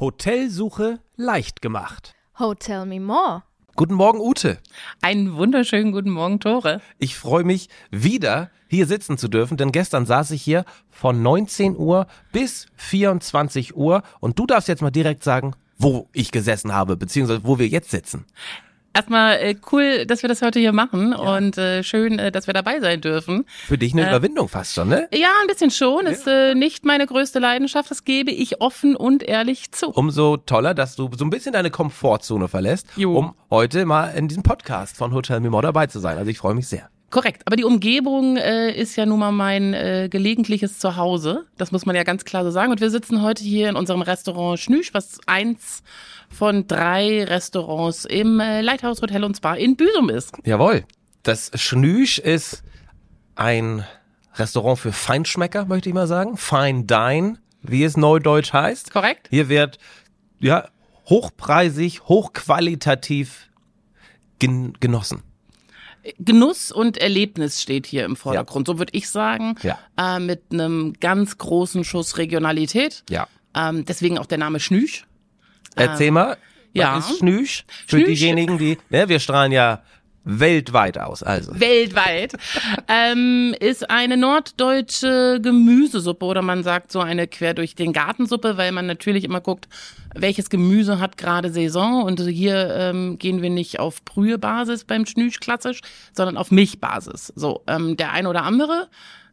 Hotelsuche leicht gemacht. Hotel me more. Guten Morgen, Ute. Einen wunderschönen guten Morgen, Thore. Ich freue mich, wieder hier sitzen zu dürfen, denn gestern saß ich hier von 19 Uhr bis 24 Uhr und du darfst jetzt mal direkt sagen, wo ich gesessen habe, beziehungsweise wo wir jetzt sitzen. Erstmal cool, dass wir das heute hier machen, ja. Und schön, dass wir dabei sein dürfen. Für dich eine Überwindung fast schon, ne? Ja, ein bisschen schon. Ja. Ist nicht meine größte Leidenschaft, das gebe ich offen und ehrlich zu. Umso toller, dass du so ein bisschen deine Komfortzone verlässt, um heute mal in diesem Podcast von Hotel me more dabei zu sein. Also ich freue mich sehr. Korrekt, aber die Umgebung ist ja nun mal mein gelegentliches Zuhause, das muss man ja ganz klar so sagen. Und wir sitzen heute hier in unserem Restaurant Schnüsch, was eins von 3 Restaurants im Lighthouse Hotel und Spa in Büsum ist. Jawohl, das Schnüsch ist ein Restaurant für Feinschmecker, möchte ich mal sagen. Fine Dine, wie es neudeutsch heißt. Korrekt. Hier wird ja hochpreisig, hochqualitativ genossen. Genuss und Erlebnis steht hier im Vordergrund, so würde ich sagen, mit einem ganz großen Schuss Regionalität, deswegen auch der Name Schnüsch. Erzähl mal, was ist Schnüsch? Für diejenigen, die, ne, wir strahlen ja weltweit aus. Also. Weltweit. Ist eine norddeutsche Gemüsesuppe oder man sagt so eine quer durch den Gartensuppe, weil man natürlich immer guckt, welches Gemüse hat gerade Saison. Und hier gehen wir nicht auf Brühebasis beim Schnüsch klassisch, sondern auf Milchbasis. So, der eine oder andere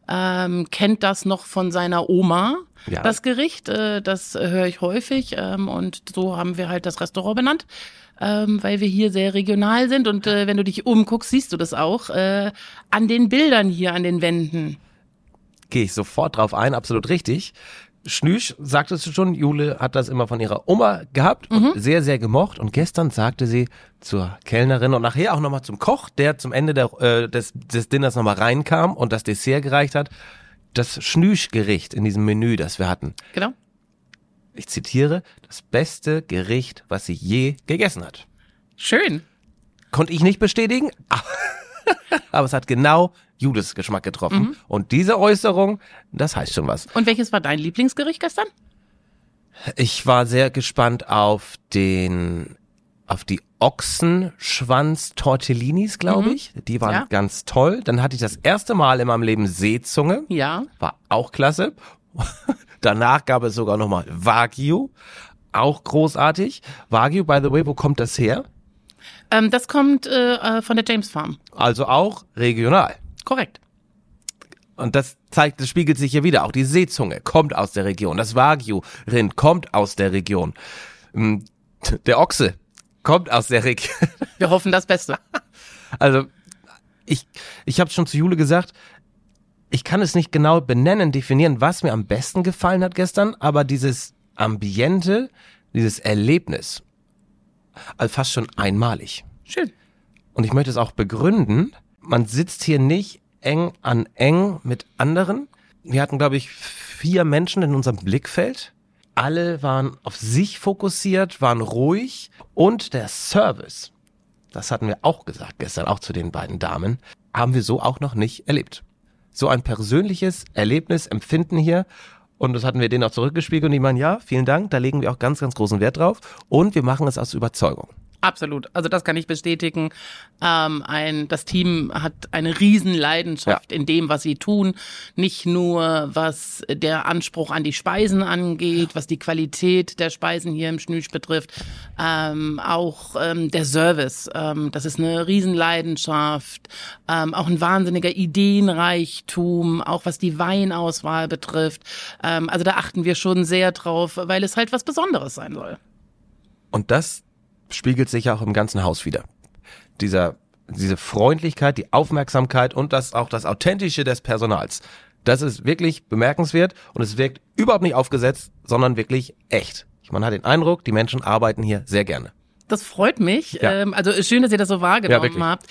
kennt das noch von seiner Oma, das Gericht. Das höre ich häufig und so haben wir halt das Restaurant benannt. Weil wir hier sehr regional sind und wenn du dich umguckst, siehst du das auch an den Bildern hier, an den Wänden. Gehe ich sofort drauf ein, absolut richtig. Schnüsch, sagtest du schon, Jule hat das immer von ihrer Oma gehabt und sehr, sehr gemocht. Und gestern sagte sie zur Kellnerin und nachher auch nochmal zum Koch, der zum Ende des Dinners nochmal reinkam und das Dessert gereicht hat, das Schnüschgericht in diesem Menü, das wir hatten. Genau. Ich zitiere, das beste Gericht, was sie je gegessen hat. Schön. Konnte ich nicht bestätigen, aber es hat genau Judes Geschmack getroffen. Mhm. Und diese Äußerung, das heißt schon was. Und welches war dein Lieblingsgericht gestern? Ich war sehr gespannt auf die Ochsenschwanz-Tortellinis, glaube ich. Die waren ganz toll. Dann hatte ich das erste Mal in meinem Leben Seezunge. Ja. War auch klasse. Danach gab es sogar nochmal Wagyu, auch großartig. Wagyu, by the way, wo kommt das her? Das kommt von der James Farm. Also auch regional. Korrekt. Und das spiegelt sich hier wieder. Auch die Seezunge kommt aus der Region. Das Wagyu-Rind kommt aus der Region. Der Ochse kommt aus der Region. Wir hoffen das Beste. Also ich habe schon zu Jule gesagt, ich kann es nicht genau definieren, was mir am besten gefallen hat gestern, aber dieses Ambiente, dieses Erlebnis, also fast schon einmalig. Schön. Und ich möchte es auch begründen, man sitzt hier nicht eng an eng mit anderen. Wir hatten, glaube ich, 4 Menschen in unserem Blickfeld. Alle waren auf sich fokussiert, waren ruhig und der Service, das hatten wir auch gesagt gestern, auch zu den beiden Damen, haben wir so auch noch nicht erlebt. So ein persönliches Erlebnis, Empfinden hier. Und das hatten wir denen auch zurückgespiegelt. Und die meinen, ja, vielen Dank, da legen wir auch ganz, ganz großen Wert drauf. Und wir machen es aus Überzeugung. Absolut, also das kann ich bestätigen. Das Team hat eine Riesenleidenschaft in dem, was sie tun. Nicht nur, was der Anspruch an die Speisen angeht, was die Qualität der Speisen hier im Schnüsch betrifft, auch der Service. Das ist eine Riesenleidenschaft, auch ein wahnsinniger Ideenreichtum, auch was die Weinauswahl betrifft. Also da achten wir schon sehr drauf, weil es halt was Besonderes sein soll. Und das spiegelt sich ja auch im ganzen Haus wieder. Diese Freundlichkeit, die Aufmerksamkeit und das Authentische des Personals. Das ist wirklich bemerkenswert und es wirkt überhaupt nicht aufgesetzt, sondern wirklich echt. Man hat den Eindruck, die Menschen arbeiten hier sehr gerne. Das freut mich. Ja. Also schön, dass ihr das so wahrgenommen habt.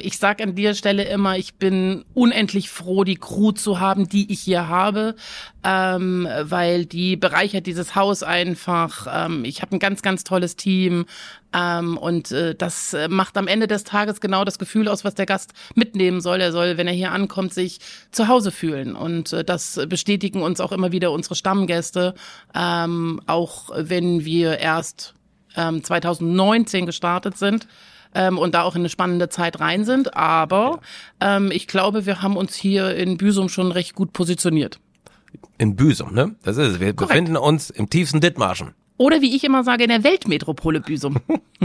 Ich sag an der Stelle immer, ich bin unendlich froh, die Crew zu haben, die ich hier habe, weil die bereichert dieses Haus einfach. Ich habe ein ganz, ganz tolles Team. Und das macht am Ende des Tages genau das Gefühl aus, was der Gast mitnehmen soll. Er soll, wenn er hier ankommt, sich zu Hause fühlen. Und das bestätigen uns auch immer wieder unsere Stammgäste, auch wenn wir erst 2019 gestartet sind und da auch in eine spannende Zeit rein sind. Aber ich glaube, wir haben uns hier in Büsum schon recht gut positioniert. In Büsum, ne? Das ist es. Wir befinden uns im tiefsten Dithmarschen. Oder wie ich immer sage, in der Weltmetropole Büsum.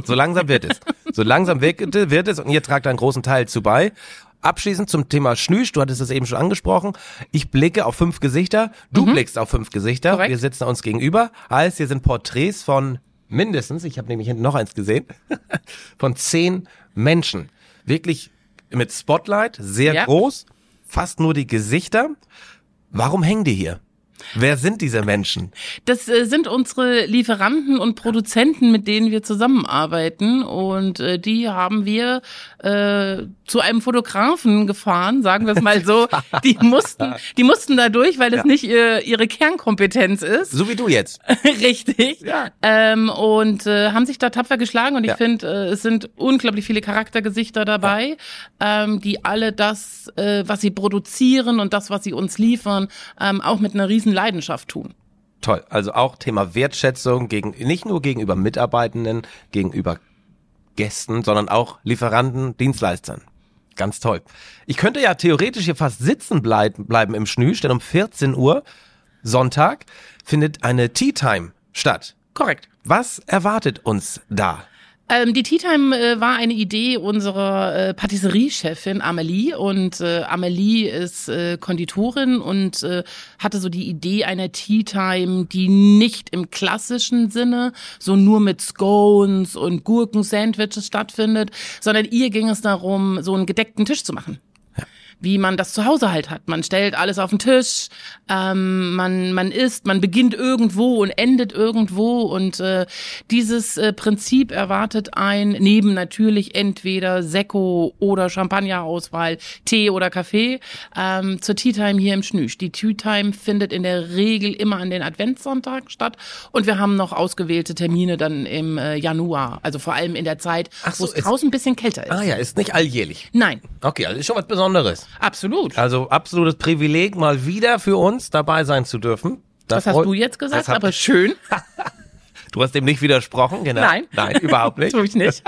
So langsam wird es. So langsam wird es und ihr tragt einen großen Teil zu bei. Abschließend zum Thema Schnüsch, du hattest es eben schon angesprochen. Ich blicke auf 5 Gesichter, du blickst auf 5 Gesichter. Korrekt. Wir sitzen uns gegenüber. Heißt, hier sind Porträts von mindestens, ich habe nämlich hinten noch eins gesehen, von 10 Menschen. Wirklich mit Spotlight, sehr groß, fast nur die Gesichter. Warum hängen die hier? Wer sind diese Menschen? Das sind unsere Lieferanten und Produzenten, mit denen wir zusammenarbeiten und die haben wir zu einem Fotografen gefahren, sagen wir es mal so. Die mussten da durch, weil das nicht ihre Kernkompetenz ist. So wie du jetzt. Richtig. Ja. Und haben sich da tapfer geschlagen und ich finde, es sind unglaublich viele Charaktergesichter dabei, die alle das, was sie produzieren und das, was sie uns liefern, auch mit einer riesen Leidenschaft tun. Toll, also auch Thema Wertschätzung nicht nur gegenüber Mitarbeitenden, gegenüber Gästen, sondern auch Lieferanten, Dienstleistern. Ganz toll. Ich könnte ja theoretisch hier fast sitzen bleiben im Schnüsch, denn um 14 Uhr Sonntag findet eine Tea Time statt. Korrekt. Was erwartet uns da? Die Tea Time war eine Idee unserer Patisserie-Chefin Amélie und Amélie ist Konditorin und hatte so die Idee einer Tea Time, die nicht im klassischen Sinne so nur mit Scones und Gurken-Sandwiches stattfindet, sondern ihr ging es darum, so einen gedeckten Tisch zu machen. Wie man das zu Hause halt hat. Man stellt alles auf den Tisch, man isst, man beginnt irgendwo und endet irgendwo und dieses Prinzip erwartet ein, neben natürlich entweder Sekko oder Champagnerauswahl, Tee oder Kaffee, zur Tea Time hier im Schnüsch. Die Tea Time findet in der Regel immer an den Adventssonntagen statt und wir haben noch ausgewählte Termine dann im Januar, also vor allem in der Zeit, wo es draußen ein bisschen kälter ist. Ah ja, ist nicht alljährlich? Nein. Okay, also ist schon was Besonderes. Absolut. Also absolutes Privileg, mal wieder für uns dabei sein zu dürfen. Das hast du jetzt gesagt, aber schön. Du hast dem nicht widersprochen, genau. Nein, überhaupt nicht. Tue ich nicht.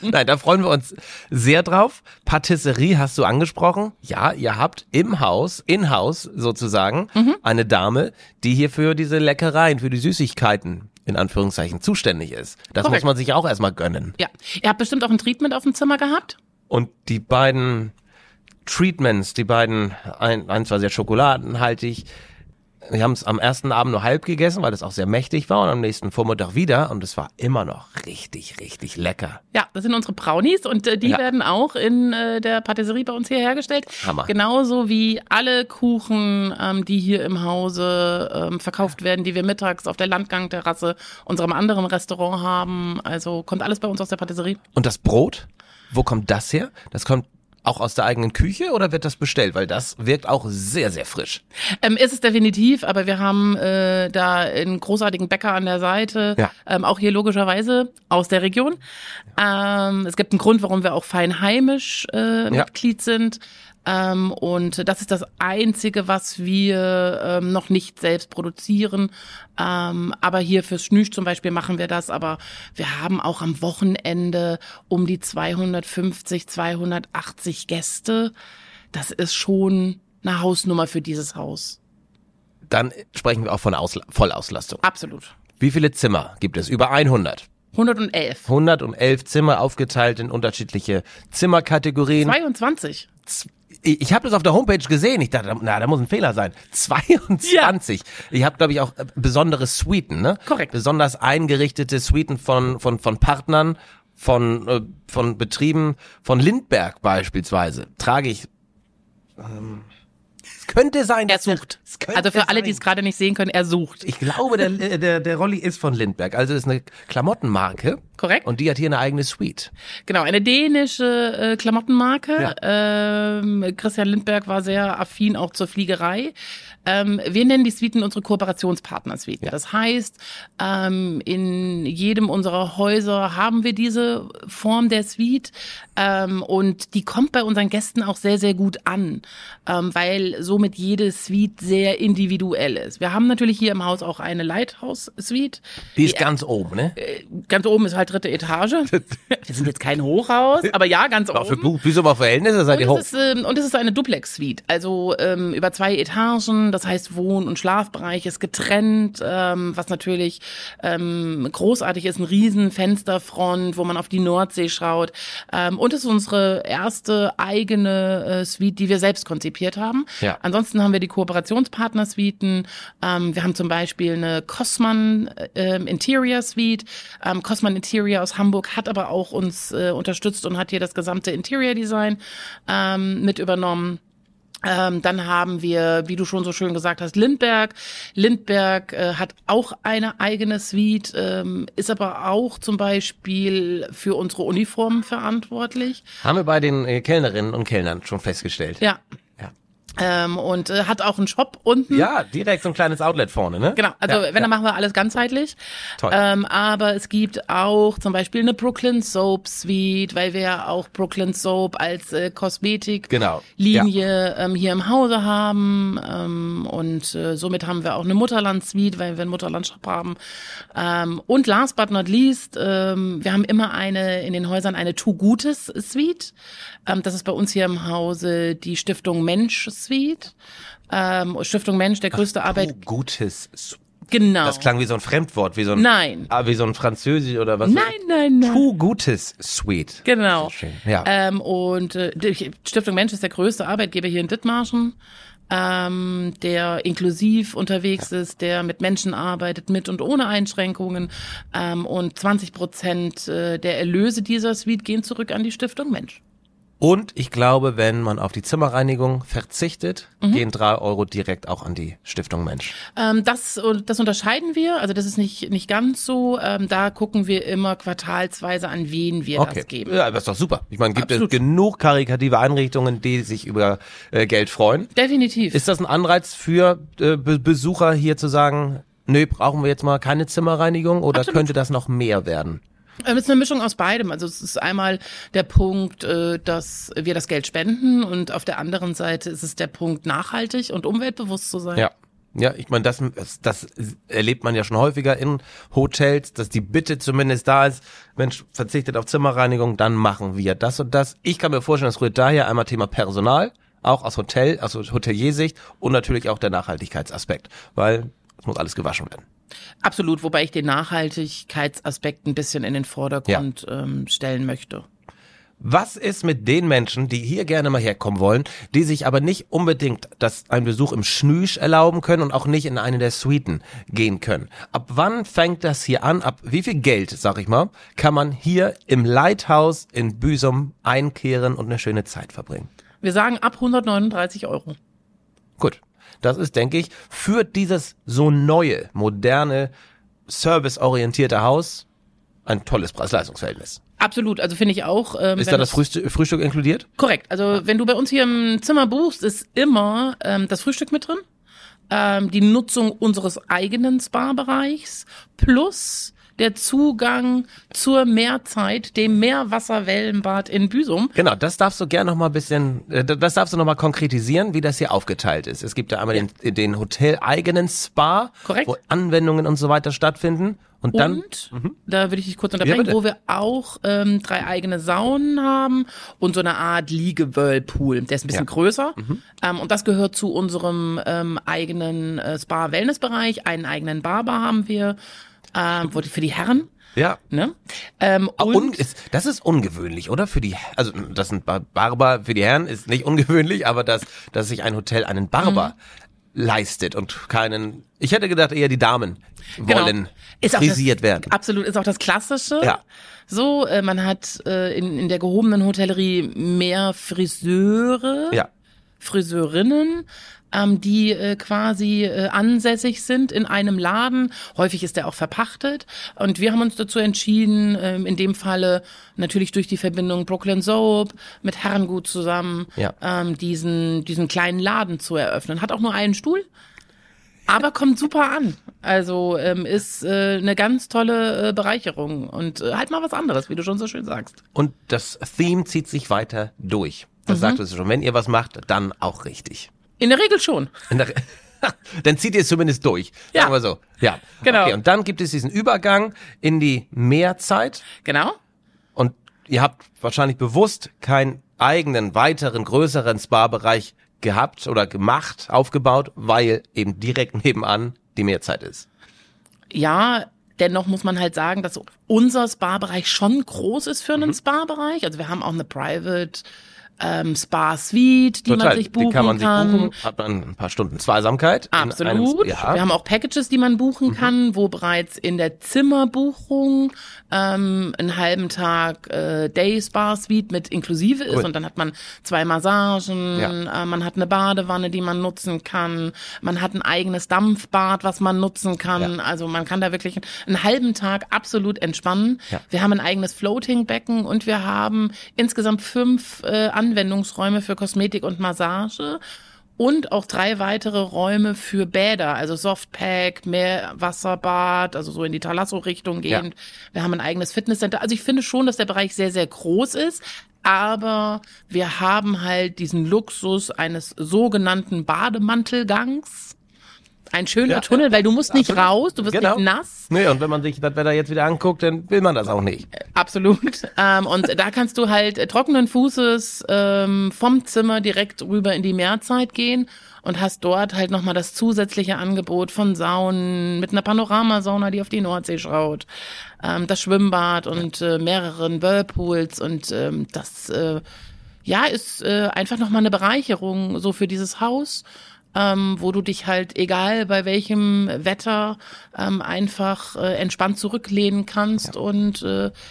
Nein, da freuen wir uns sehr drauf. Patisserie hast du angesprochen. Ja, ihr habt im Haus, in-house sozusagen, eine Dame, die hier für diese Leckereien, für die Süßigkeiten in Anführungszeichen zuständig ist. Das muss man sich auch erstmal gönnen. Ja, ihr habt bestimmt auch ein Treatment auf dem Zimmer gehabt. Und die beiden Treatments, die beiden, eins war sehr schokoladenhaltig. Wir haben es am ersten Abend nur halb gegessen, weil das auch sehr mächtig war und am nächsten Vormittag wieder und es war immer noch richtig, richtig lecker. Ja, das sind unsere Brownies und die werden auch in der Patisserie bei uns hier hergestellt. Hammer. Genauso wie alle Kuchen, die hier im Hause verkauft werden, die wir mittags auf der Landgangterrasse unserem anderen Restaurant haben. Also kommt alles bei uns aus der Patisserie. Und das Brot, wo kommt das her? Das kommt auch aus der eigenen Küche oder wird das bestellt? Weil das wirkt auch sehr, sehr frisch. Ist es definitiv, aber wir haben da einen großartigen Bäcker an der Seite, auch hier logischerweise aus der Region. Es gibt einen Grund, warum wir auch fein heimisch Mitglied sind. Und das ist das Einzige, was wir noch nicht selbst produzieren, aber hier fürs Schnüsch zum Beispiel machen wir das, aber wir haben auch am Wochenende um die 250, 280 Gäste, das ist schon eine Hausnummer für dieses Haus. Dann sprechen wir auch von Vollauslastung. Absolut. Wie viele Zimmer gibt es? Über 100? 111. 111 Zimmer aufgeteilt in unterschiedliche Zimmerkategorien. 22. Ich habe das auf der Homepage gesehen, ich dachte, na, da muss ein Fehler sein. 22. Ja. Ihr habt, glaube ich, auch besondere Suiten, ne? Korrekt. Besonders eingerichtete Suiten von Partnern, von Betrieben, von Lindberg beispielsweise. Trage ich könnte sein, er sucht. Also für alle, die es gerade nicht sehen können, er sucht. Ich glaube, der Rolli ist von Lindberg. Also ist eine Klamottenmarke. Korrekt. Und die hat hier eine eigene Suite. Genau, eine dänische Klamottenmarke. Ja. Christian Lindberg war sehr affin auch zur Fliegerei. Wir nennen die Suiten unsere Kooperationspartner-Suiten. Ja. Das heißt, in jedem unserer Häuser haben wir diese Form der Suite. Und die kommt bei unseren Gästen auch sehr, sehr gut an, weil somit jede Suite sehr individuell ist. Wir haben natürlich hier im Haus auch eine Lighthouse Suite. Die ist ganz oben, ne? Ganz oben ist halt 3. Etage. Wir sind jetzt kein Hochhaus, aber ja, ganz oben. Für Büsumer Verhältnisse seid ihr hoch. Und es ist eine Duplex Suite, also über 2 Etagen, das heißt Wohn- und Schlafbereich ist getrennt, was natürlich großartig ist, ein riesen Fensterfront, wo man auf die Nordsee schaut. Und es ist unsere erste eigene Suite, die wir selbst konzipiert haben. Ja. Ansonsten haben wir die Kooperationspartner-Suiten. Wir haben zum Beispiel eine Cosman Interior Suite. Cosman Interior aus Hamburg hat aber auch uns unterstützt und hat hier das gesamte Interior-Design mit übernommen. Dann haben wir, wie du schon so schön gesagt hast, Lindberg. Lindberg hat auch eine eigene Suite, ist aber auch zum Beispiel für unsere Uniformen verantwortlich. Haben wir bei den Kellnerinnen und Kellnern schon festgestellt. Ja. Und hat auch einen Shop unten. Ja, direkt so ein kleines Outlet vorne, ne? Genau, also ja, dann machen wir alles ganzheitlich. Toll. Aber es gibt auch zum Beispiel eine Brooklyn Soap Suite, weil wir ja auch Brooklyn Soap als Kosmetiklinie hier im Hause haben. Und somit haben wir auch eine Mutterland Suite, weil wir einen Mutterland-Shop haben. Und last but not least, wir haben immer in den Häusern eine Too Gutes Suite. Das ist bei uns hier im Hause die Stiftung Mensch Suite. Stiftung Mensch, der größte Arbeit. Too Gutes Suite. Genau. Das klang wie so ein Fremdwort, wie so ein wie so ein Französisch oder was? Nein. Too Gutes Suite. Genau. So schön. Ja. Und Stiftung Mensch ist der größte Arbeitgeber hier in Dithmarschen, der inklusiv unterwegs ist, der mit Menschen arbeitet, mit und ohne Einschränkungen. Und 20% der Erlöse dieser Suite gehen zurück an die Stiftung Mensch. Und ich glaube, wenn man auf die Zimmerreinigung verzichtet, gehen 3 Euro direkt auch an die Stiftung Mensch. Das unterscheiden wir, also das ist nicht ganz so. Da gucken wir immer quartalsweise, an wen wir das geben. Ja, das ist doch super. Ich meine, gibt es genug karitative Einrichtungen, die sich über Geld freuen? Definitiv. Ist das ein Anreiz für Besucher hier zu sagen, nö, brauchen wir jetzt mal keine Zimmerreinigung oder könnte das noch mehr werden? Es ist eine Mischung aus beidem. Also es ist einmal der Punkt, dass wir das Geld spenden und auf der anderen Seite ist es der Punkt, nachhaltig und umweltbewusst zu sein. Ja. Ja, ich meine, das erlebt man ja schon häufiger in Hotels, dass die Bitte zumindest da ist, Mensch, verzichtet auf Zimmerreinigung, dann machen wir das und das. Ich kann mir vorstellen, das rührt daher einmal Thema Personal, auch aus Hoteliersicht und natürlich auch der Nachhaltigkeitsaspekt, weil es muss alles gewaschen werden. Absolut, wobei ich den Nachhaltigkeitsaspekt ein bisschen in den Vordergrund stellen möchte. Was ist mit den Menschen, die hier gerne mal herkommen wollen, die sich aber nicht unbedingt einen Besuch im Schnüsch erlauben können und auch nicht in eine der Suiten gehen können? Ab wann fängt das hier an? Ab wie viel Geld, sag ich mal, kann man hier im Lighthouse in Büsum einkehren und eine schöne Zeit verbringen? Wir sagen ab 139 Euro. Gut. Das ist, denke ich, für dieses so neue, moderne, serviceorientierte Haus ein tolles Preis-Leistungs-Verhältnis. Absolut, also finde ich auch. Ist da das Frühstück inkludiert? Korrekt, also wenn du bei uns hier im Zimmer buchst, ist immer das Frühstück mit drin, die Nutzung unseres eigenen Spa-Bereichs plus der Zugang zur Meerzeit, dem Meerwasserwellenbad in Büsum. Genau, das darfst du gerne nochmal ein bisschen, konkretisieren, wie das hier aufgeteilt ist. Es gibt da einmal den hoteleigenen Spa, korrekt, wo Anwendungen und so weiter stattfinden. Und dann, da würde ich dich kurz unterbrechen, wo wir auch 3 eigene Saunen haben und so eine Art Liege-Whirlpool. Der ist ein bisschen größer. Und das gehört zu unserem eigenen Spa-Wellness-Bereich. Einen eigenen Barbar haben wir. Für die Herren. Ja. Ne? Das ist ungewöhnlich, oder? Das sind Barber für die Herren ist nicht ungewöhnlich, aber dass sich ein Hotel einen Barber leistet und keinen. Ich hätte gedacht, eher die Damen wollen frisiert werden. Absolut, ist auch das Klassische. Ja. So, man hat in der gehobenen Hotellerie mehr Friseurinnen. die quasi ansässig sind in einem Laden. Häufig ist der auch verpachtet. Und wir haben uns dazu entschieden, in dem Falle natürlich durch die Verbindung Brooklyn Soap mit Herrengut zusammen, ja, diesen kleinen Laden zu eröffnen. Hat auch nur einen Stuhl, aber kommt super an. Also ist eine ganz tolle Bereicherung und halt mal was anderes, wie du schon so schön sagst. Und das Theme zieht sich weiter durch. Das sagtest du schon. Wenn ihr was macht, dann auch richtig. In der Regel schon. Dann zieht ihr es zumindest durch. Ja. Sagen wir so. Ja. Genau. Okay, und dann gibt es diesen Übergang in die Meerzeit. Genau. Und ihr habt wahrscheinlich bewusst keinen eigenen, weiteren, größeren Spa-Bereich gehabt oder gemacht, aufgebaut, weil eben direkt nebenan die Meerzeit ist. Ja. Dennoch muss man halt sagen, dass unser Spa-Bereich schon groß ist für einen Spa-Bereich. Also wir haben auch eine Private Spa-Suite, die man sich buchen kann. Die kann man sich buchen, hat man ein paar Stunden Zweisamkeit. Absolut. Ja. Wir haben auch Packages, die man buchen kann, wo bereits in der Zimmerbuchung einen halben Tag Day-Spa-Suite mit inklusive ist. Cool. Und dann hat man 2 Massagen, man hat eine Badewanne, die man nutzen kann, man hat ein eigenes Dampfbad, was man nutzen kann. Ja. Also man kann da wirklich einen halben Tag absolut entspannen. Ja. Wir haben ein eigenes Floating-Becken und wir haben insgesamt 5 Anwendungsräume für Kosmetik und Massage und auch 3 weitere Räume für Bäder, also Softpack, Meerwasserbad, also so in die Thalasso-Richtung gehend. Ja. Wir haben ein eigenes Fitnesscenter. Also ich finde schon, dass der Bereich sehr, sehr groß ist, aber wir haben halt diesen Luxus eines sogenannten Bademantelgangs. Ein schöner Tunnel, weil du musst nicht raus, du wirst nicht nass. Nee, und wenn man sich das Wetter jetzt wieder anguckt, dann will man das auch nicht. Absolut. Und da kannst du halt trockenen Fußes vom Zimmer direkt rüber in die Meerzeit gehen und hast dort halt nochmal das zusätzliche Angebot von Saunen mit einer Panoramasauna, die auf die Nordsee schaut, das Schwimmbad und mehreren Whirlpools und das ist einfach nochmal eine Bereicherung so für dieses Haus. Wo du dich halt, egal bei welchem Wetter, einfach entspannt zurücklehnen kannst und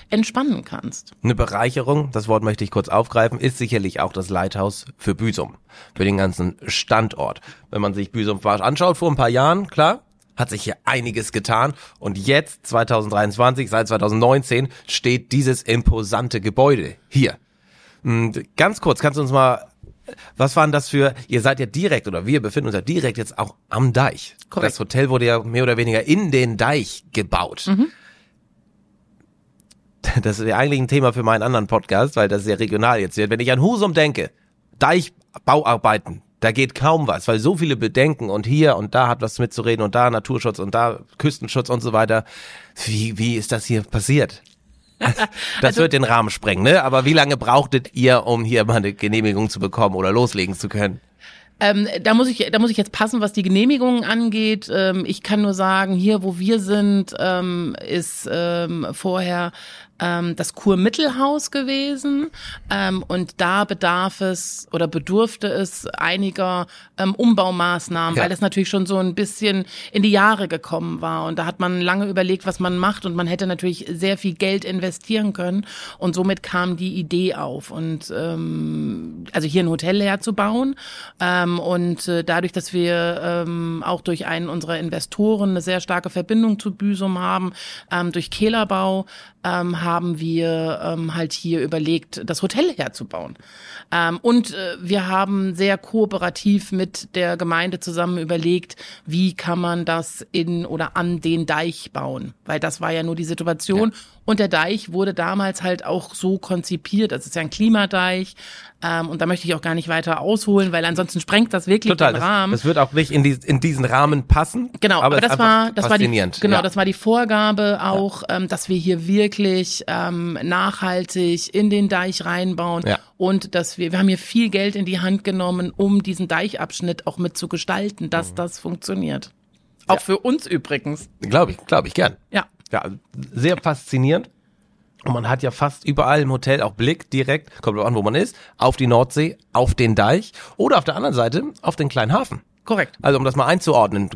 entspannen kannst. Eine Bereicherung, das Wort möchte ich kurz aufgreifen, ist sicherlich auch das Lighthouse für Büsum, für den ganzen Standort. Wenn man sich Büsum anschaut, vor ein paar Jahren, klar, hat sich hier einiges getan und jetzt, 2023, seit 2019, steht dieses imposante Gebäude hier. Ganz kurz, kannst du uns mal... Was waren das für, ihr seid ja direkt oder wir befinden uns ja direkt jetzt auch am Deich. Korrekt. Das Hotel wurde ja mehr oder weniger in den Deich gebaut. Das ist ja eigentlich ein Thema für meinen anderen Podcast, weil das sehr regional jetzt wird. Wenn ich an Husum denke, Deichbauarbeiten, da geht kaum was, weil so viele Bedenken und hier und da hat was mitzureden und da Naturschutz und da Küstenschutz und so weiter. Wie ist das hier passiert? Das wird den Rahmen sprengen, ne? Aber wie lange brauchtet ihr, um hier mal eine Genehmigung zu bekommen oder loslegen zu können? Da muss ich jetzt passen, was die Genehmigungen angeht. Ich kann nur sagen, hier, wo wir sind, ist vorher das Kurmittelhaus gewesen und da bedurfte es einiger Umbaumaßnahmen, weil das natürlich schon so ein bisschen in die Jahre gekommen war und da hat man lange überlegt, was man macht und man hätte natürlich sehr viel Geld investieren können und somit kam die Idee auf und also hier ein Hotel herzubauen und dadurch, dass wir auch durch einen unserer Investoren eine sehr starke Verbindung zu Büsum haben, durch Kehlerbau haben wir halt hier überlegt, das Hotel herzubauen. Und wir haben sehr kooperativ mit der Gemeinde zusammen überlegt, wie kann man das in oder an den Deich bauen, weil das war ja nur die Situation. Ja. Und der Deich wurde damals halt auch so konzipiert, das ist ja ein Klimadeich und da möchte ich auch gar nicht weiter ausholen, weil ansonsten sprengt das wirklich den Rahmen. Das wird auch nicht in diesen Rahmen passen. Genau, aber das war die Vorgabe auch, dass wir hier wirklich nachhaltig in den Deich reinbauen und dass wir haben hier viel Geld in die Hand genommen, um diesen Deichabschnitt auch mitzugestalten, dass das funktioniert. Auch für uns übrigens. Glaube ich gern. Ja. Ja, sehr faszinierend. Und man hat ja fast überall im Hotel auch Blick direkt, kommt drauf an, wo man ist, auf die Nordsee, auf den Deich oder auf der anderen Seite auf den kleinen Hafen. Korrekt. Also um das mal einzuordnen,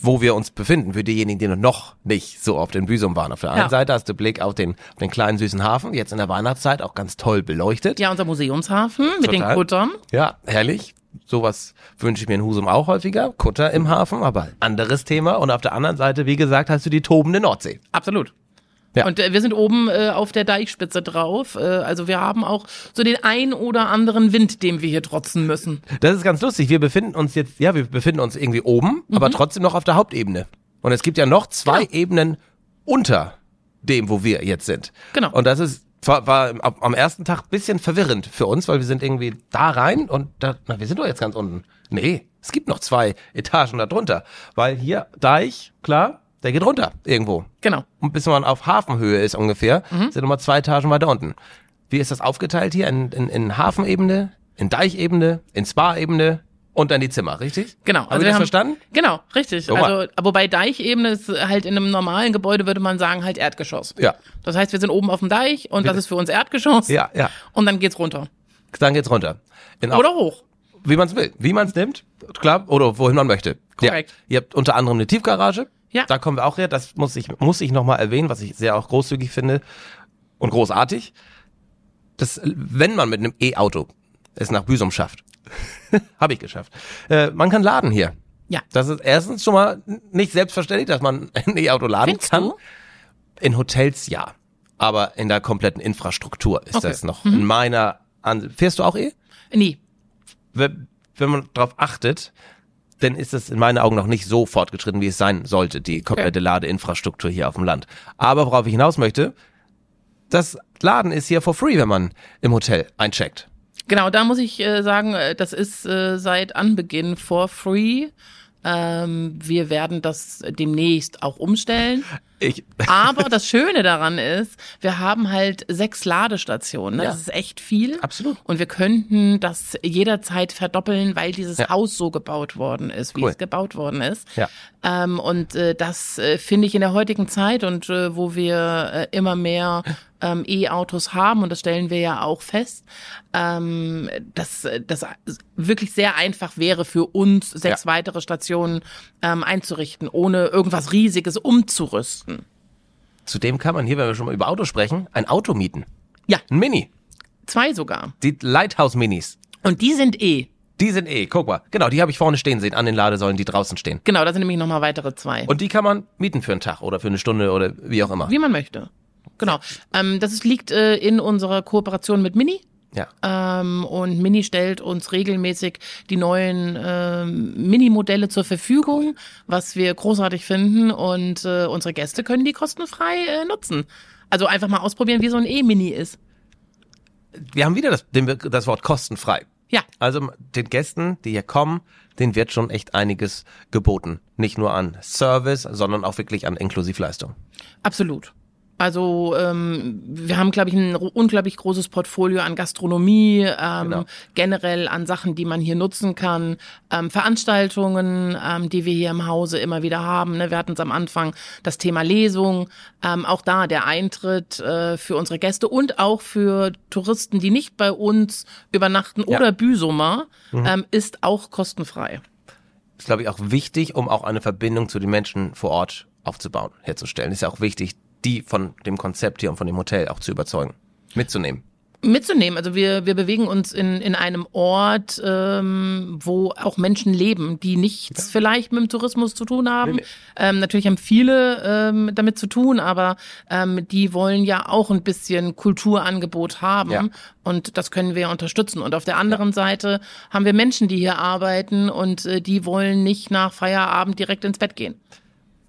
wo wir uns befinden, für diejenigen, die noch nicht so auf den Büsum waren. Auf der einen Seite hast du Blick auf den kleinen süßen Hafen, jetzt in der Weihnachtszeit auch ganz toll beleuchtet. Ja, unser Museumshafen mit den Kuttern. Ja, herrlich. Sowas wünsche ich mir in Husum auch häufiger. Kutter im Hafen, aber anderes Thema. Und auf der anderen Seite, wie gesagt, hast du die tobende Nordsee. Absolut. Ja. Und wir sind oben auf der Deichspitze drauf, also wir haben auch so den ein oder anderen Wind, dem wir hier trotzen müssen. Das ist ganz lustig, wir befinden uns jetzt, ja, wir befinden uns irgendwie oben, aber trotzdem noch auf der Hauptebene. Und es gibt ja noch zwei Ebenen unter dem, wo wir jetzt sind. Genau. Und das ist, war am ersten Tag ein bisschen verwirrend für uns, weil wir sind irgendwie da rein und da, na, wir sind doch jetzt ganz unten. Nee, es gibt noch zwei Etagen da drunter, weil hier Deich, klar, der geht runter irgendwo. Genau. Und bis man auf Hafenhöhe ist ungefähr, sind nochmal zwei Etagen weiter unten. Wie ist das aufgeteilt hier? In Hafenebene, in Deichebene, in Spa-Ebene und dann die Zimmer, richtig? Genau. Also wir haben das verstanden? Genau, richtig. So, also wobei Deichebene ist halt in einem normalen Gebäude, würde man sagen, halt Erdgeschoss. Ja. Das heißt, wir sind oben auf dem Deich und das ist für uns Erdgeschoss. Ja, ja. Und dann geht's runter. Dann geht's runter. Oder hoch. Wie man's will. Wie man's nimmt, klar, oder wohin man möchte. Korrekt. Ja. Ihr habt unter anderem eine Tiefgarage. Ja. Da kommen wir auch her, das muss ich nochmal erwähnen, was ich sehr auch großzügig finde und großartig, dass wenn man mit einem E-Auto es nach Büsum schafft, habe ich geschafft, man kann laden hier. Ja. Das ist erstens schon mal nicht selbstverständlich, dass man ein E-Auto laden kann. Du? In Hotels ja, aber in der kompletten Infrastruktur ist das noch. In meiner Ansicht. Fährst du auch E? Nie. Wenn man drauf achtet, dann ist es in meinen Augen noch nicht so fortgeschritten, wie es sein sollte, die komplette Ladeinfrastruktur hier auf dem Land. Aber worauf ich hinaus möchte, das Laden ist hier for free, wenn man im Hotel eincheckt. Genau, da muss ich sagen, das ist seit Anbeginn for free. Wir werden das demnächst auch umstellen. Aber das Schöne daran ist, wir haben halt 6 Ladestationen. Ne? Ja. Das ist echt viel. Absolut. Und wir könnten das jederzeit verdoppeln, weil dieses Haus so gebaut worden ist, wie es gebaut worden ist. Ja. Das finde ich in der heutigen Zeit und wo wir immer mehr E-Autos haben, und das stellen wir ja auch fest, dass das wirklich sehr einfach wäre für uns, 6 weitere Stationen einzurichten, ohne irgendwas Riesiges umzurüsten. Zudem kann man hier, wenn wir schon mal über Autos sprechen, ein Auto mieten. Ja. Ein Mini. 2 sogar. Die Lighthouse Minis. Und die sind guck mal. Genau, die habe ich vorne stehen sehen, an den Ladesäulen, die draußen stehen. Genau, da sind nämlich nochmal weitere 2. Und die kann man mieten für einen Tag oder für eine Stunde oder wie auch immer. Wie man möchte. Genau, das liegt in unserer Kooperation mit Mini. Ja. Und Mini stellt uns regelmäßig die neuen Mini-Modelle zur Verfügung, was wir großartig finden, und unsere Gäste können die kostenfrei nutzen. Also einfach mal ausprobieren, wie so ein E-Mini ist. Wir haben wieder das Wort kostenfrei. Ja. Also den Gästen, die hier kommen, denen wird schon echt einiges geboten. Nicht nur an Service, sondern auch wirklich an Inklusivleistung. Absolut. Also wir haben, glaube ich, ein unglaublich großes Portfolio an Gastronomie, generell an Sachen, die man hier nutzen kann, Veranstaltungen, die wir hier im Hause immer wieder haben. Ne? Wir hatten es am Anfang, das Thema Lesung, auch da der Eintritt für unsere Gäste und auch für Touristen, die nicht bei uns übernachten oder Büsumer, ist auch kostenfrei. Ist, glaube ich, auch wichtig, um auch eine Verbindung zu den Menschen vor Ort aufzubauen, herzustellen. Ist ja auch wichtig, die von dem Konzept hier und von dem Hotel auch zu überzeugen, mitzunehmen. Also wir bewegen uns in einem Ort, wo auch Menschen leben, die nichts vielleicht mit dem Tourismus zu tun haben. Nee. Natürlich haben viele damit zu tun, aber die wollen ja auch ein bisschen Kulturangebot haben. Ja. Und das können wir unterstützen. Und auf der anderen Seite haben wir Menschen, die hier arbeiten und die wollen nicht nach Feierabend direkt ins Bett gehen.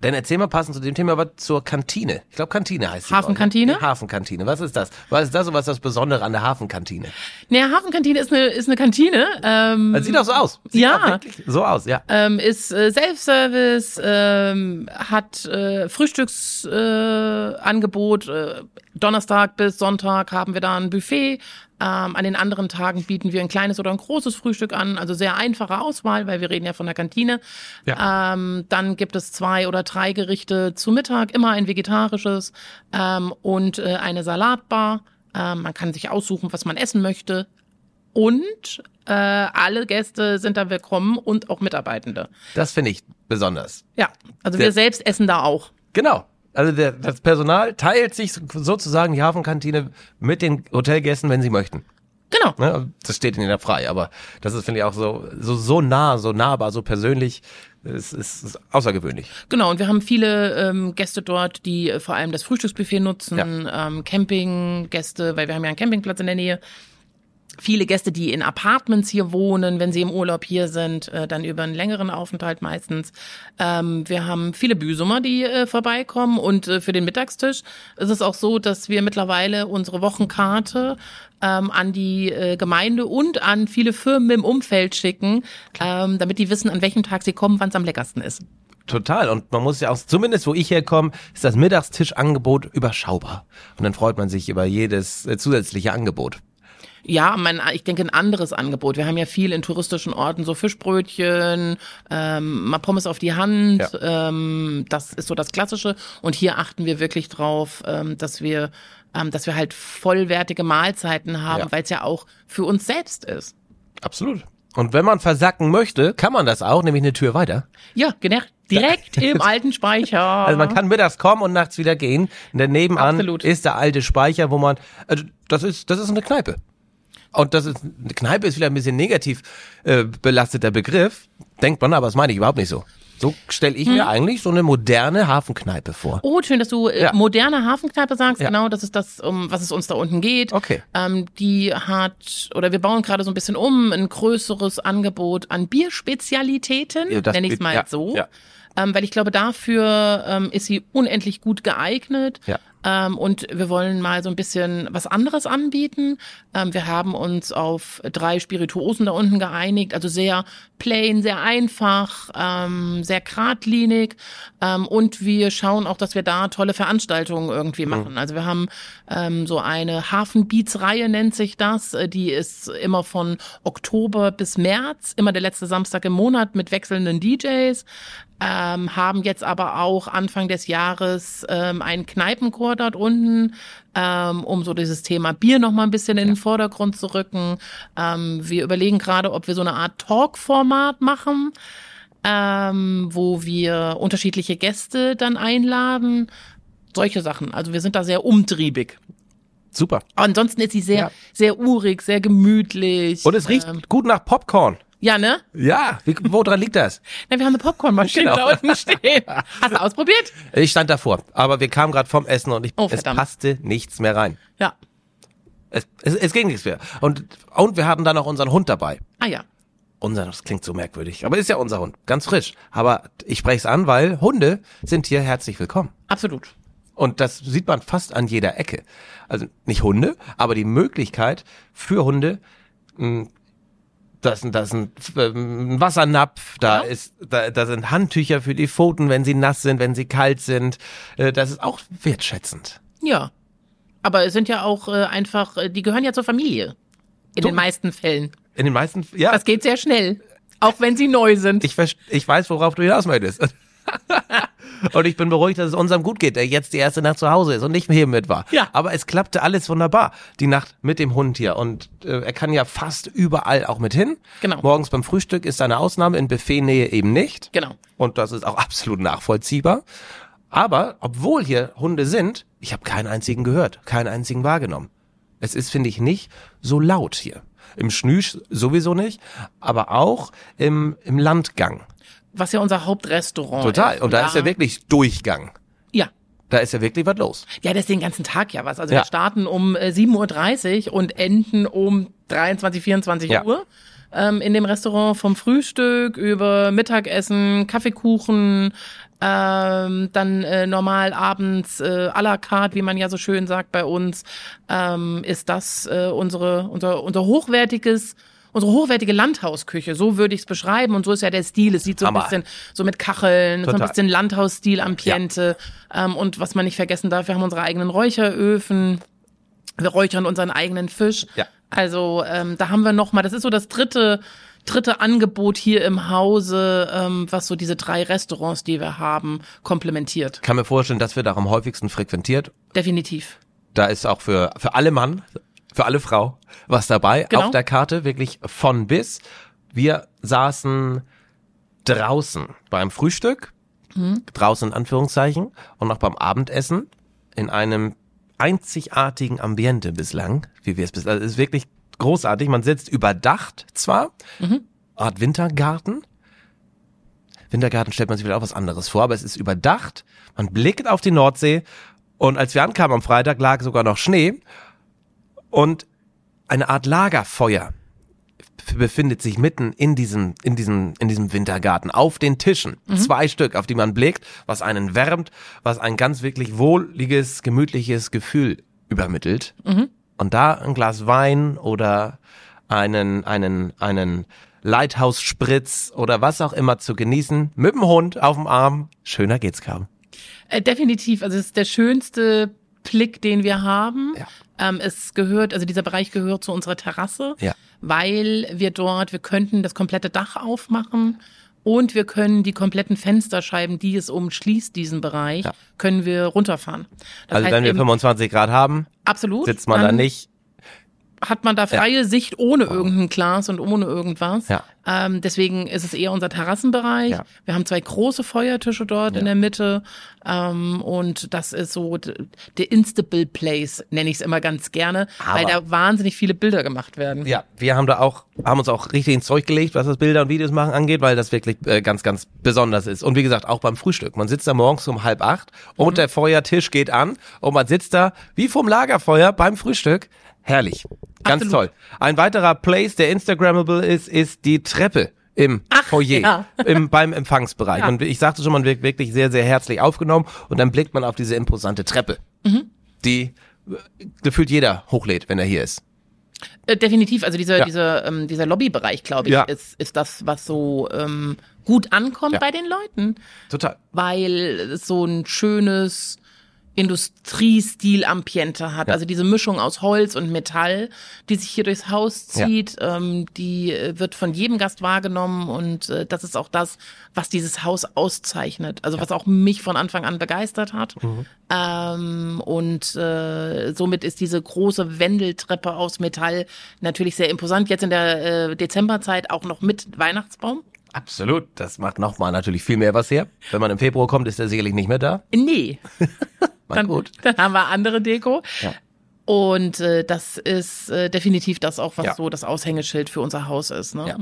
Dann erzähl mal passend zu dem Thema was zur Kantine. Ich glaube, Kantine heißt sie. Hafenkantine? Ja, Hafenkantine. Was ist das? Was ist das und was ist das Besondere an der Hafenkantine? Naja, Hafenkantine ist eine Kantine. Das sieht auch so aus. Sieht auch so aus. Ist Self-Service, hat Frühstücksangebot. Donnerstag bis Sonntag haben wir da ein Buffet. An den anderen Tagen bieten wir ein kleines oder ein großes Frühstück an, also sehr einfache Auswahl, weil wir reden ja von der Kantine. Ja. Dann gibt es 2 oder 3 Gerichte zu Mittag, immer ein vegetarisches und eine Salatbar. Man kann sich aussuchen, was man essen möchte. Und alle Gäste sind da willkommen und auch Mitarbeitende. Das finde ich besonders. Ja, also wir selbst essen da auch. Genau. Also das Personal teilt sich sozusagen die Hafenkantine mit den Hotelgästen, wenn sie möchten. Genau. Ne? Das steht ihnen ja frei, aber das ist, finde ich, auch so nah, so nahbar, so persönlich. Es ist außergewöhnlich. Genau, und wir haben viele Gäste dort, die vor allem das Frühstücksbuffet nutzen, ja. Campinggäste, weil wir haben ja einen Campingplatz in der Nähe. Viele Gäste, die in Apartments hier wohnen, wenn sie im Urlaub hier sind, dann über einen längeren Aufenthalt meistens. Wir haben viele Büsumer, die vorbeikommen, und für den Mittagstisch ist es auch so, dass wir mittlerweile unsere Wochenkarte an die Gemeinde und an viele Firmen im Umfeld schicken, damit die wissen, an welchem Tag sie kommen, wann es am leckersten ist. Total. Und man muss ja auch, zumindest wo ich herkomme, ist das Mittagstischangebot überschaubar. Und dann freut man sich über jedes zusätzliche Angebot. Ja, ich denke, ein anderes Angebot. Wir haben ja viel in touristischen Orten, so Fischbrötchen, mal Pommes auf die Hand. Ja. Das ist so das Klassische. Und hier achten wir wirklich drauf, dass wir halt vollwertige Mahlzeiten haben, ja. Weil es ja auch für uns selbst ist. Absolut. Und wenn man versacken möchte, kann man das auch, nämlich eine Tür weiter. Ja, genau. Direkt im alten Speicher. Also man kann mittags kommen und nachts wieder gehen. Und daneben ist der alte Speicher, wo man, also das ist eine Kneipe. Und das ist, eine Kneipe ist vielleicht ein bisschen negativ belasteter Begriff, denkt man, aber das meine ich überhaupt nicht so. So stelle ich mir eigentlich so eine moderne Hafenkneipe vor. Oh, schön, dass du moderne Hafenkneipe sagst. Ja. Genau, das ist das, um was es uns da unten geht. Okay. Wir bauen gerade so ein bisschen um, ein größeres Angebot an Bierspezialitäten, nenne ich es mal so. Ja. Weil ich glaube, dafür ist sie unendlich gut geeignet. Ja. Und wir wollen mal so ein bisschen was anderes anbieten. Wir haben uns auf 3 Spirituosen da unten geeinigt, also sehr plain, sehr einfach, sehr geradlinig. Und wir schauen auch, dass wir da tolle Veranstaltungen irgendwie machen. Also wir haben so eine Hafenbeats-Reihe, nennt sich das. Die ist immer von Oktober bis März, immer der letzte Samstag im Monat mit wechselnden DJs. Haben jetzt aber auch Anfang des Jahres einen Kneipenchor dort unten, um so dieses Thema Bier noch mal ein bisschen in den Vordergrund zu rücken. Wir überlegen gerade, ob wir so eine Art Talk-Format machen, wo wir unterschiedliche Gäste dann einladen. Solche Sachen. Also wir sind da sehr umtriebig. Super. Ansonsten ist sie sehr, sehr urig, sehr gemütlich. Und es riecht gut nach Popcorn. Ja, ne? Ja, woran liegt das? Na, wir haben eine Popcornmaschine da unten stehen. Hast du ausprobiert? Ich stand davor, aber wir kamen gerade vom Essen und es passte nichts mehr rein. Ja. Es ging nichts mehr. Und wir hatten dann auch unseren Hund dabei. Ah ja. Das klingt so merkwürdig, aber ist ja unser Hund, ganz frisch. Aber ich spreche es an, weil Hunde sind hier herzlich willkommen. Absolut. Und das sieht man fast an jeder Ecke. Also nicht Hunde, aber die Möglichkeit für Hunde, das ist ein Wassernapf, da sind Handtücher für die Pfoten, wenn sie nass sind, wenn sie kalt sind. Das ist auch wertschätzend. Ja, aber es sind ja auch einfach, die gehören ja zur Familie. In den meisten Fällen. In den meisten, ja. Das geht sehr schnell, auch wenn sie neu sind. Ich weiß, worauf du hinaus möchtest. Und ich bin beruhigt, dass es unserem gut geht, der jetzt die erste Nacht zu Hause ist und nicht mehr hier mit war. Ja. Aber es klappte alles wunderbar, die Nacht mit dem Hund hier. Und er kann ja fast überall auch mit hin. Genau. Morgens beim Frühstück ist eine Ausnahme, in Buffetnähe eben nicht. Genau. Und das ist auch absolut nachvollziehbar. Aber obwohl hier Hunde sind, ich habe keinen einzigen gehört, keinen einzigen wahrgenommen. Es ist, finde ich, nicht so laut hier. Im Schnüsch sowieso nicht, aber auch im Landgang. Was ja unser Hauptrestaurant ist. Total. Und da ist ja wirklich Durchgang. Ja. Da ist ja wirklich was los. Ja, das ist den ganzen Tag ja was. Also wir starten um 7.30 Uhr und enden um 23, 24 Uhr in dem Restaurant, vom Frühstück über Mittagessen, Kaffeekuchen, dann normal abends à la carte, wie man ja so schön sagt bei uns, ist das unsere hochwertige Landhausküche, so würde ich es beschreiben. Und so ist ja der Stil. Es sieht so ein bisschen so mit Kacheln, so ein bisschen Landhausstil, Ambiente. Ja. Und was man nicht vergessen darf, wir haben unsere eigenen Räucheröfen. Wir räuchern unseren eigenen Fisch. Ja. Also da haben wir nochmal, das ist so das dritte Angebot hier im Hause, was so diese 3 Restaurants, die wir haben, komplementiert. Ich kann mir vorstellen, dass wir da am häufigsten frequentiert. Definitiv. Da ist auch für alle Mann, für alle Frau was dabei, genau. Auf der Karte, wirklich von bis. Wir saßen draußen beim Frühstück, draußen in Anführungszeichen, und auch beim Abendessen in einem einzigartigen Ambiente bislang, wie wir es bislang, also es ist wirklich großartig. Man sitzt überdacht zwar, Art Wintergarten. Wintergarten stellt man sich vielleicht auch was anderes vor, aber es ist überdacht. Man blickt auf die Nordsee und als wir ankamen am Freitag, lag sogar noch Schnee und eine Art Lagerfeuer befindet sich mitten in diesem Wintergarten auf den Tischen. 2 Stück, auf die man blickt, was einen wärmt, was ein ganz wirklich wohliges, gemütliches Gefühl übermittelt. Und da ein Glas Wein oder einen Lighthouse-Spritz oder was auch immer zu genießen, mit dem Hund auf dem Arm, schöner geht's kaum. Definitiv, also es ist der schönste Blick, den wir haben. Ja. Es gehört, also dieser Bereich gehört zu unserer Terrasse, ja, weil wir könnten das komplette Dach aufmachen und wir können die kompletten Fensterscheiben, die es umschließt, diesen Bereich, ja, können wir runterfahren. Das also heißt, wenn wir 25 Grad haben, absolut, sitzt man da nicht. Hat man da freie, ja, Sicht ohne irgendein Glas und ohne irgendwas. Ja. Deswegen ist es eher unser Terrassenbereich. Ja. Wir haben 2 große Feuertische dort, ja, in der Mitte. Und das ist so der Instable Place, nenne ich es immer ganz gerne, aber weil da wahnsinnig viele Bilder gemacht werden. Ja, wir haben da auch, haben uns auch richtig ins Zeug gelegt, was das Bilder und Videos machen angeht, weil das wirklich ganz, ganz besonders ist. Und wie gesagt, auch beim Frühstück. Man sitzt da morgens um 7:30 und der Feuertisch geht an und man sitzt da wie vorm Lagerfeuer beim Frühstück. Herrlich. Ganz Absolut. Toll. Ein weiterer Place, der Instagrammable ist, ist die Treppe im Foyer, ja, beim Empfangsbereich. Ja. Und ich sagte schon, man wird wirklich sehr, sehr herzlich aufgenommen und dann blickt man auf diese imposante Treppe, die gefühlt jeder hochlädt, wenn er hier ist. Definitiv, also dieser Lobbybereich, glaube ich, ja, ist das, was so gut ankommt, ja, bei den Leuten. Total. Weil es so ein schönes Industriestil-Ambiente hat, ja, also diese Mischung aus Holz und Metall, die sich hier durchs Haus zieht, ja, die wird von jedem Gast wahrgenommen und das ist auch das, was dieses Haus auszeichnet, also ja, was auch mich von Anfang an begeistert hat, und somit ist diese große Wendeltreppe aus Metall natürlich sehr imposant, jetzt in der Dezemberzeit auch noch mit Weihnachtsbaum. Absolut, das macht nochmal natürlich viel mehr was her. Wenn man im Februar kommt, ist der sicherlich nicht mehr da. Nee. Dann haben wir andere Deko. Ja. Und das ist definitiv das auch, was, ja, so das Aushängeschild für unser Haus ist. Ne? Ja.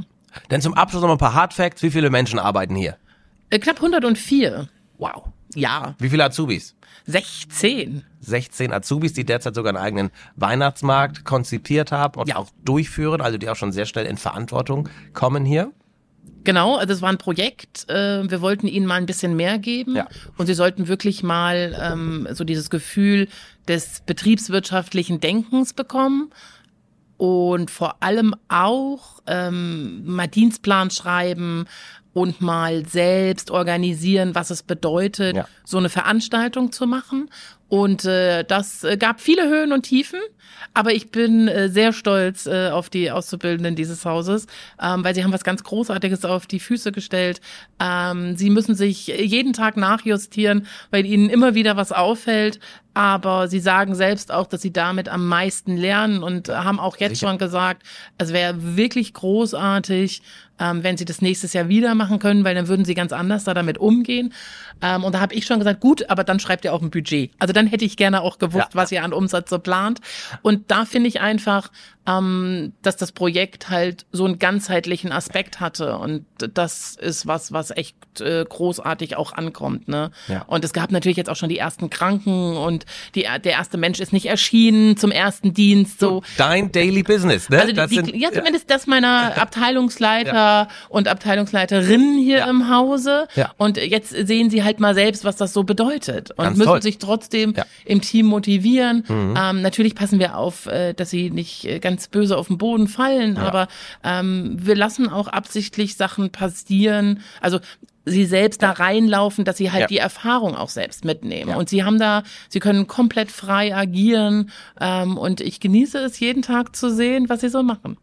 Denn zum Abschluss noch ein paar Hardfacts. Wie viele Menschen arbeiten hier? Knapp 104. Wow. Ja. Wie viele Azubis? 16. 16 Azubis, die derzeit sogar einen eigenen Weihnachtsmarkt konzipiert haben und, ja, auch durchführen. Also die auch schon sehr schnell in Verantwortung kommen hier. Genau, also es war ein Projekt, wir wollten ihnen mal ein bisschen mehr geben, ja, und sie sollten wirklich mal so dieses Gefühl des betriebswirtschaftlichen Denkens bekommen und vor allem auch mal Dienstplan schreiben und mal selbst organisieren, was es bedeutet, ja, so eine Veranstaltung zu machen. Und das gab viele Höhen und Tiefen, aber ich bin sehr stolz auf die Auszubildenden dieses Hauses, weil sie haben was ganz Großartiges auf die Füße gestellt. Sie müssen sich jeden Tag nachjustieren, weil ihnen immer wieder was auffällt, aber sie sagen selbst auch, dass sie damit am meisten lernen und haben auch jetzt schon gesagt, es wäre wirklich großartig, wenn sie das nächstes Jahr wieder machen können, weil dann würden sie ganz anders damit umgehen. Und da habe ich schon gesagt, gut, aber dann schreibt ihr auch ein Budget. Also dann hätte ich gerne auch gewusst, ja, was ihr an Umsatz so plant. Und da finde ich einfach, dass das Projekt halt so einen ganzheitlichen Aspekt hatte. Und das ist was, was echt großartig auch ankommt. Ne? Ja. Und es gab natürlich jetzt auch schon die ersten Kranken und der erste Mensch ist nicht erschienen zum ersten Dienst. So. Dein Daily Business, ne? Also ja, zumindest das meiner Abteilungsleiter, ja, und Abteilungsleiterinnen hier, ja, im Hause. Ja. Und jetzt sehen sie halt mal selbst, was das so bedeutet. Und ganz müssen toll. Sich trotzdem, ja, im Team motivieren. Natürlich passen wir auf, dass sie nicht ganz böse auf den Boden fallen, ja, aber wir lassen auch absichtlich Sachen passieren, also sie selbst, ja, da reinlaufen, dass sie halt, ja, die Erfahrung auch selbst mitnehmen. Ja. Und sie können komplett frei agieren, und ich genieße es jeden Tag zu sehen, was sie so machen.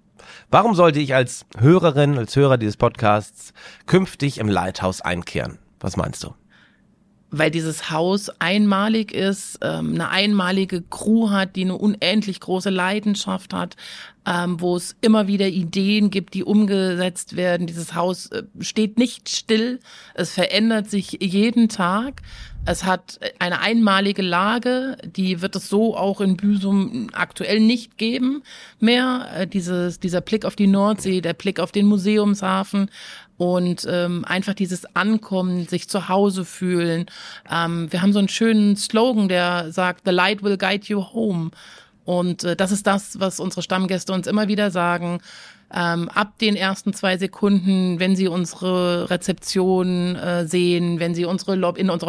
Warum sollte ich als Hörerin, als Hörer dieses Podcasts künftig im Lighthouse einkehren? Was meinst du? weil dieses Haus einmalig ist, eine einmalige Crew hat, die eine unendlich große Leidenschaft hat, wo es immer wieder Ideen gibt, die umgesetzt werden. Dieses Haus steht nicht still, es verändert sich jeden Tag. Es hat eine einmalige Lage, die wird es so auch in Büsum aktuell nicht geben mehr. Dieser Blick auf die Nordsee, der Blick auf den Museumshafen und einfach dieses Ankommen, sich zu Hause fühlen. Wir haben so einen schönen Slogan, der sagt, "The light will guide you home." Und das ist das, was unsere Stammgäste uns immer wieder sagen. Ab den ersten 2 Sekunden, wenn sie unsere Rezeption sehen, wenn sie in unserer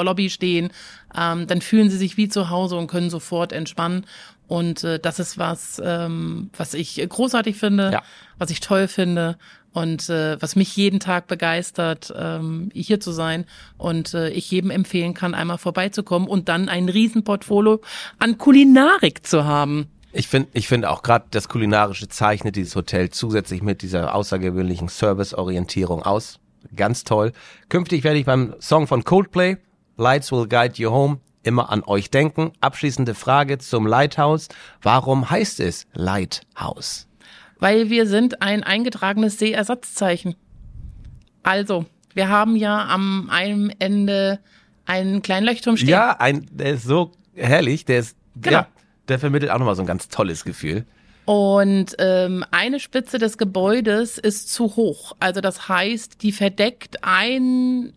Lobby stehen, dann fühlen sie sich wie zu Hause und können sofort entspannen. Und das ist was, was ich großartig finde, ja, was ich toll finde und was mich jeden Tag begeistert, hier zu sein. Und ich jedem empfehlen kann, einmal vorbeizukommen und dann ein Riesenportfolio an Kulinarik zu haben. Ich finde auch gerade das Kulinarische zeichnet dieses Hotel zusätzlich mit dieser außergewöhnlichen Serviceorientierung aus. Ganz toll. Künftig werde ich beim Song von Coldplay, Lights Will Guide You Home, immer an euch denken. Abschließende Frage zum Lighthouse. Warum heißt es Lighthouse? Weil wir sind ein eingetragenes Seeersatzzeichen. Also, wir haben ja am einem Ende einen kleinen Leuchtturm stehen. Ja, der ist so herrlich. Der ist, genau. Ja, der vermittelt auch nochmal so ein ganz tolles Gefühl. Und eine Spitze des Gebäudes ist zu hoch. Also das heißt, die verdeckt eine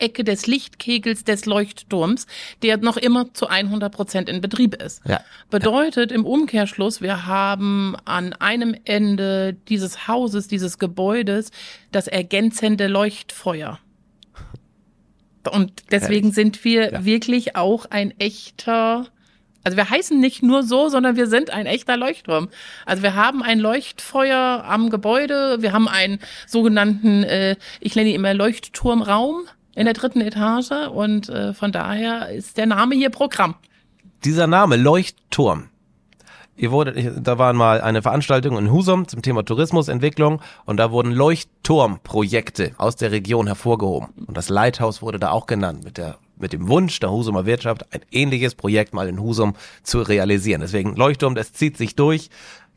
Ecke des Lichtkegels des Leuchtturms, der noch immer zu 100% in Betrieb ist. Ja. Bedeutet im Umkehrschluss, wir haben an einem Ende dieses Hauses, dieses Gebäudes, das ergänzende Leuchtfeuer. Und deswegen sind wir wirklich auch ein echter... Also wir heißen nicht nur so, sondern wir sind ein echter Leuchtturm. Also wir haben ein Leuchtfeuer am Gebäude, wir haben einen sogenannten, ich nenne ihn immer Leuchtturmraum in der 3. Etage und von daher ist der Name hier Programm. Dieser Name Leuchtturm. Da waren mal eine Veranstaltung in Husum zum Thema Tourismusentwicklung und da wurden Leuchtturmprojekte aus der Region hervorgehoben. Und das Lighthouse wurde da auch genannt mit dem Wunsch der Husumer Wirtschaft, ein ähnliches Projekt mal in Husum zu realisieren. Deswegen Leuchtturm, das zieht sich durch.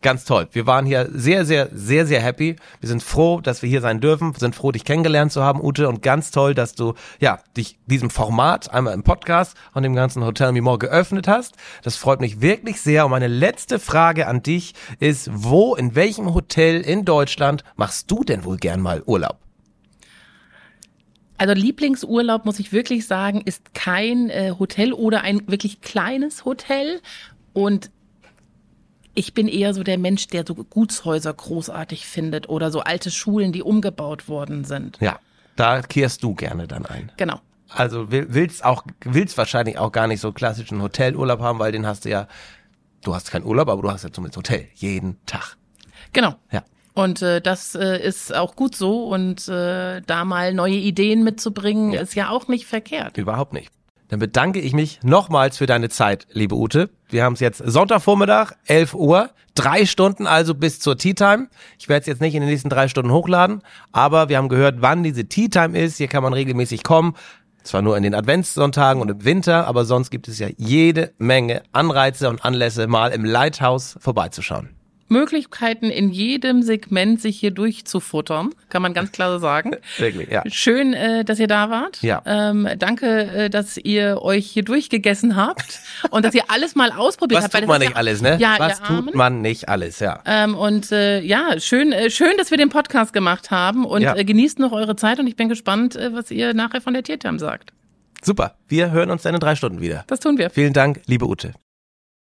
Ganz toll. Wir waren hier sehr, sehr, sehr, sehr happy. Wir sind froh, dass wir hier sein dürfen. Wir sind froh, dich kennengelernt zu haben, Ute. Und ganz toll, dass du dich diesem Format einmal im Podcast und dem ganzen Hotel Me More geöffnet hast. Das freut mich wirklich sehr. Und meine letzte Frage an dich ist, in welchem Hotel in Deutschland machst du denn wohl gern mal Urlaub? Also Lieblingsurlaub, muss ich wirklich sagen, ist kein Hotel oder ein wirklich kleines Hotel. Und ich bin eher so der Mensch, der so Gutshäuser großartig findet oder so alte Schulen, die umgebaut worden sind. Ja, da kehrst du gerne dann ein. Genau. Also willst wahrscheinlich auch gar nicht so klassischen Hotelurlaub haben, weil den hast du ja, du hast keinen Urlaub, aber du hast ja zumindest Hotel jeden Tag. Genau. Ja. Und das ist auch gut so und da mal neue Ideen mitzubringen, ist ja auch nicht verkehrt. Überhaupt nicht. Dann bedanke ich mich nochmals für deine Zeit, liebe Ute. Wir haben es jetzt Sonntagvormittag, 11 Uhr, 3 Stunden also bis zur Tea Time. Ich werde es jetzt nicht in den nächsten 3 Stunden hochladen, aber wir haben gehört, wann diese Tea Time ist. Hier kann man regelmäßig kommen. Zwar nur in den Adventssonntagen und im Winter, aber sonst gibt es ja jede Menge Anreize und Anlässe, mal im Lighthouse vorbeizuschauen. Möglichkeiten in jedem Segment, sich hier durchzufuttern, kann man ganz klar so sagen. Wirklich, ja. Schön, dass ihr da wart. Ja. Danke, dass ihr euch hier durchgegessen habt und dass ihr alles mal ausprobiert habt. Was tut man nicht alles, ne? Und schön, dass wir den Podcast gemacht haben und genießt noch eure Zeit und ich bin gespannt, was ihr nachher von der Tiertime sagt. Super, wir hören uns dann in 3 Stunden wieder. Das tun wir. Vielen Dank, liebe Ute.